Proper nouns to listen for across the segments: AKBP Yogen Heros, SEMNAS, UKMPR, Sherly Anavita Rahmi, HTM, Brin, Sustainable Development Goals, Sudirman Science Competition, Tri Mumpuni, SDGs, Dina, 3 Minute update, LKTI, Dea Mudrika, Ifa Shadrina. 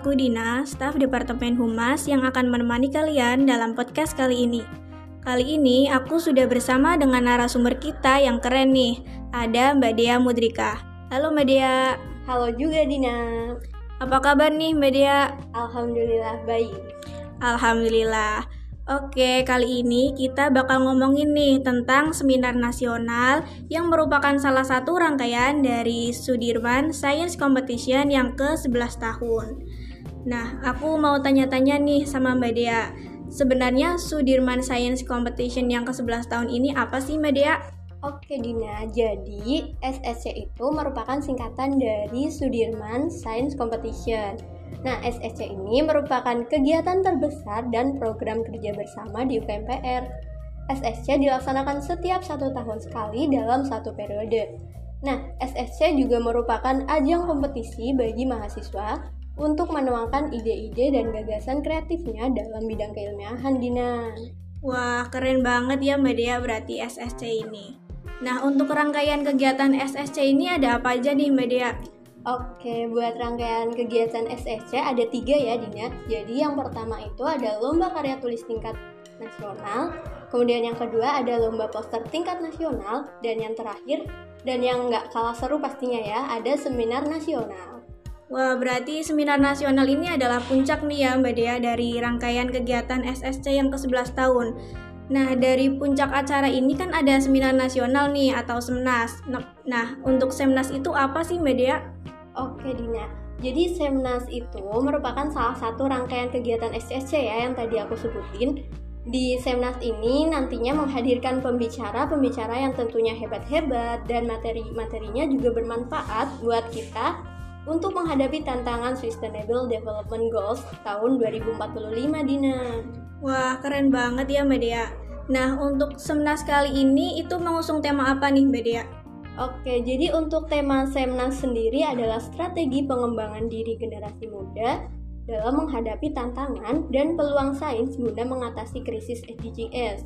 Aku Dina, staf Departemen Humas yang akan menemani kalian dalam podcast kali ini. Kali ini aku sudah bersama dengan narasumber kita yang keren nih, ada Mbak Dea Mudrika. Halo Mbak Dea. Halo juga Dina. Apa kabar nih Mbak Dea? Alhamdulillah baik. Alhamdulillah. Oke, kali ini kita bakal ngomongin nih tentang seminar nasional yang merupakan salah satu rangkaian dari Sudirman Science Competition yang ke-11 tahun. Nah, aku mau tanya-tanya nih sama Mbak Dea. Sebenarnya Sudirman Science Competition yang ke-11 tahun ini apa sih Mbak Dea? Oke Dina, jadi SSC itu merupakan singkatan dari Sudirman Science Competition. Nah, SSC ini merupakan kegiatan terbesar dan program kerja bersama di UKMPR. SSC dilaksanakan setiap 1 tahun sekali dalam 1 periode. Nah, SSC juga merupakan ajang kompetisi bagi mahasiswa untuk menuangkan ide-ide dan gagasan kreatifnya dalam bidang keilmiahan, Dina. Wah, keren banget ya Mbak Dea berarti SSC ini. Nah, untuk rangkaian kegiatan SSC ini ada apa aja nih Mbak Dea? Oke, buat rangkaian kegiatan SSC ada 3 ya Dina. Jadi yang pertama itu ada lomba karya tulis tingkat nasional, kemudian yang kedua ada lomba poster tingkat nasional, dan yang terakhir, dan yang nggak kalah seru pastinya ya, ada seminar nasional. Wah, berarti seminar nasional ini adalah puncak nih ya Mbak Dea dari rangkaian kegiatan SSC yang ke-11 tahun. Nah, dari puncak acara ini kan ada seminar nasional nih atau SEMNAS. Nah, untuk SEMNAS itu apa sih Mbak Dea? Oke Dina, jadi SEMNAS itu merupakan salah satu rangkaian kegiatan SSC ya yang tadi aku sebutin. Di SEMNAS ini nantinya menghadirkan pembicara-pembicara yang tentunya hebat-hebat dan materi-materinya juga bermanfaat buat kita untuk menghadapi tantangan Sustainable Development Goals tahun 2045 Dina. Wah, keren banget ya Mbak Dea. Nah, untuk SEMNAS kali ini itu mengusung tema apa nih Mbak Dea? Oke, jadi untuk tema SEMNAS sendiri adalah strategi pengembangan diri generasi muda dalam menghadapi tantangan dan peluang sains guna mengatasi krisis SDGs.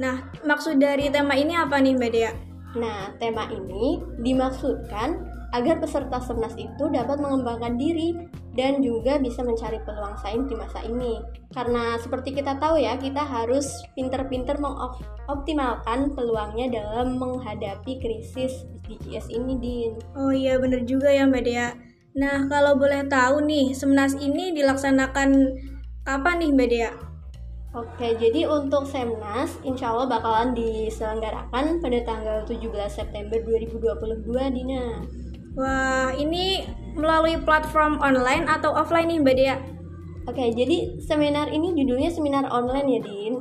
Nah, maksud dari tema ini apa nih Mbak Dea? Nah, tema ini dimaksudkan agar peserta SEMNAS itu dapat mengembangkan diri dan juga bisa mencari peluang sains di masa ini. Karena seperti kita tahu ya, kita harus pinter-pinter mengoptimalkan peluangnya dalam menghadapi krisis SDGs ini, Din. Oh iya, benar juga ya Mbak Dea. Nah, kalau boleh tahu nih, SEMNAS ini dilaksanakan kapan nih Mbak Dea? Oke, jadi untuk SEMNAS insya Allah bakalan diselenggarakan pada tanggal 17 September 2022, Dina. Wah, ini melalui platform online atau offline nih Mbak Dea? Oke, jadi seminar ini judulnya seminar online ya Din.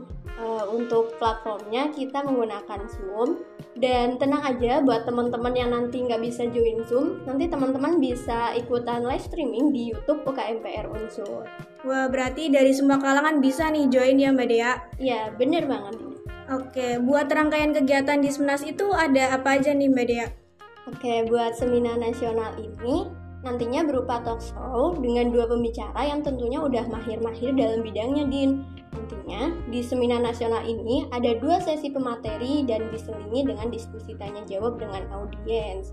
Untuk platformnya kita menggunakan Zoom. Dan tenang aja buat teman-teman yang nanti nggak bisa join Zoom, nanti teman-teman bisa ikutan live streaming di YouTube UKMPR Unsur. Wah, berarti dari semua kalangan bisa nih join ya Mbak Dea? Ya, bener banget. Oke, buat rangkaian kegiatan di SEMNAS itu ada apa aja nih Mbak Dea? Oke, buat seminar nasional ini nantinya berupa talk show dengan 2 pembicara yang tentunya udah mahir-mahir dalam bidangnya, Din. Nantinya di seminar nasional ini ada 2 sesi pemateri dan diselingi dengan diskusi tanya jawab dengan audiens.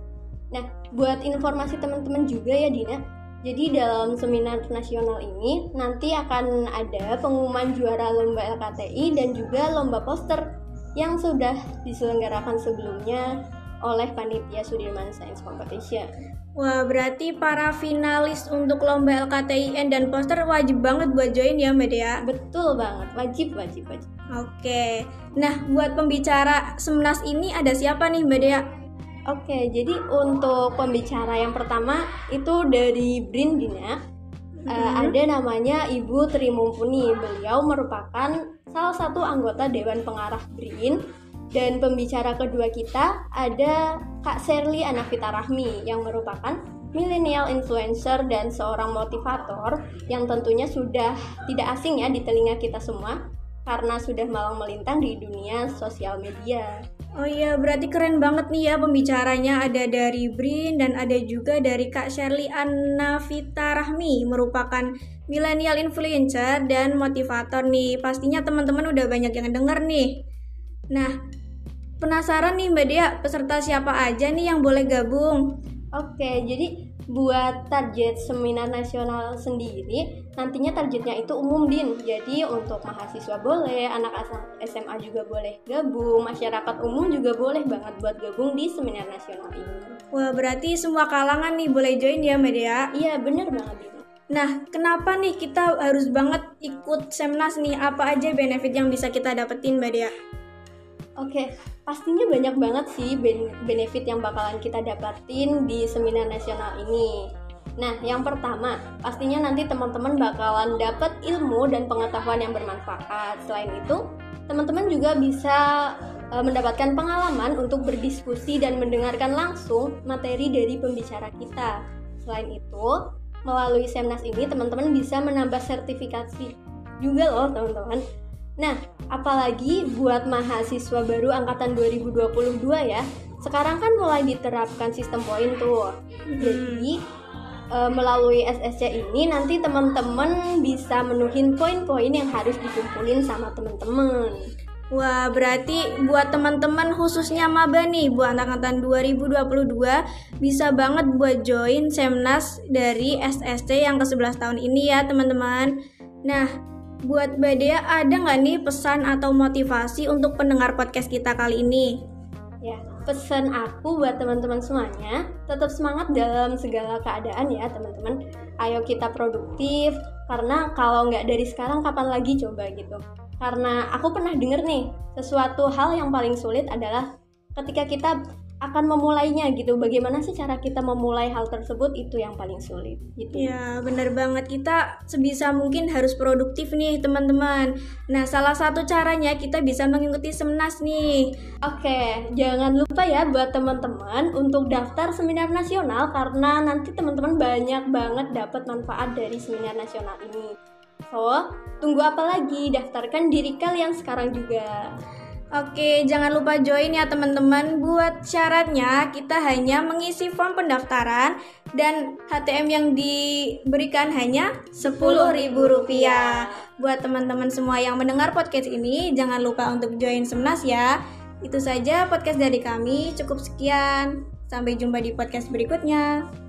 Nah, buat informasi teman-teman juga ya, Dina. Jadi dalam seminar nasional ini nanti akan ada pengumuman juara lomba LKTI dan juga lomba poster yang sudah diselenggarakan sebelumnya oleh panitia Sudirman Science Competition. Wah, berarti para finalis untuk lomba LKTIN dan poster wajib banget buat join ya Mbak Dea? Betul banget, wajib. Oke, nah buat pembicara SEMNAS ini ada siapa nih Mbak Dea? Oke, jadi untuk pembicara yang pertama itu dari Brin, Dina. Ada namanya Ibu Tri Mumpuni. Beliau merupakan salah satu anggota Dewan Pengarah Brin. Dan pembicara kedua kita ada Kak Sherly Anavita Rahmi yang merupakan milenial influencer dan seorang motivator yang tentunya sudah tidak asing ya di telinga kita semua karena sudah malang melintang di dunia sosial media. Oh iya, berarti keren banget nih ya pembicaranya, ada dari Brin dan ada juga dari Kak Sherly Anavita Rahmi, merupakan milenial influencer dan motivator nih. Pastinya teman-teman udah banyak yang denger nih. Nah, penasaran nih Mbak Dea, peserta siapa aja nih yang boleh gabung? Oke, jadi buat target seminar nasional sendiri, nantinya targetnya itu umum, Din. Jadi untuk mahasiswa boleh, anak SMA juga boleh gabung, masyarakat umum juga boleh banget buat gabung di seminar nasional ini. Wah, berarti semua kalangan nih boleh join ya, Mbak Dea? Iya, bener banget, Din. Nah, kenapa nih kita harus banget ikut SEMNAS nih? Apa aja benefit yang bisa kita dapetin, Mbak Dea? Oke, pastinya banyak banget sih benefit yang bakalan kita dapatin di seminar nasional ini. Nah, yang pertama, pastinya nanti teman-teman bakalan dapat ilmu dan pengetahuan yang bermanfaat. Selain itu, teman-teman juga bisa mendapatkan pengalaman untuk berdiskusi dan mendengarkan langsung materi dari pembicara kita. Selain itu, melalui SEMNAS ini teman-teman bisa menambah sertifikasi juga loh, teman-teman. Nah, apalagi buat mahasiswa baru angkatan 2022 ya. Sekarang kan mulai diterapkan sistem poin tuh. Jadi, melalui SSC ini nanti teman-teman bisa menuhin poin-poin yang harus dikumpulin sama teman-teman. Wah, berarti buat teman-teman khususnya maba nih, buat angkatan 2022 bisa banget buat join SEMNAS dari SSC yang ke-11 tahun ini ya, teman-teman. Nah, buat Mbak Dea, ada nggak nih pesan atau motivasi untuk pendengar podcast kita kali ini? Ya, pesan aku buat teman-teman semuanya, tetap semangat dalam segala keadaan ya, teman-teman. Ayo kita produktif, karena kalau nggak dari sekarang, kapan lagi coba gitu. Karena aku pernah denger nih, sesuatu hal yang paling sulit adalah ketika kita akan memulainya gitu. Bagaimana sih cara kita memulai hal tersebut, itu yang paling sulit gitu. Ya, benar banget, kita sebisa mungkin harus produktif nih, teman-teman. Nah, salah satu caranya kita bisa mengikuti SEMNAS nih. Oke, jangan lupa ya buat teman-teman untuk daftar seminar nasional, karena nanti teman-teman banyak banget dapat manfaat dari seminar nasional ini. So, tunggu apa lagi? Daftarkan diri kalian sekarang juga. Oke, jangan lupa join ya teman-teman. Buat syaratnya, kita hanya mengisi form pendaftaran dan HTM yang diberikan hanya Rp10.000. Buat teman-teman semua yang mendengar podcast ini, jangan lupa untuk join SEMNAS ya. Itu saja podcast dari kami, cukup sekian. Sampai jumpa di podcast berikutnya.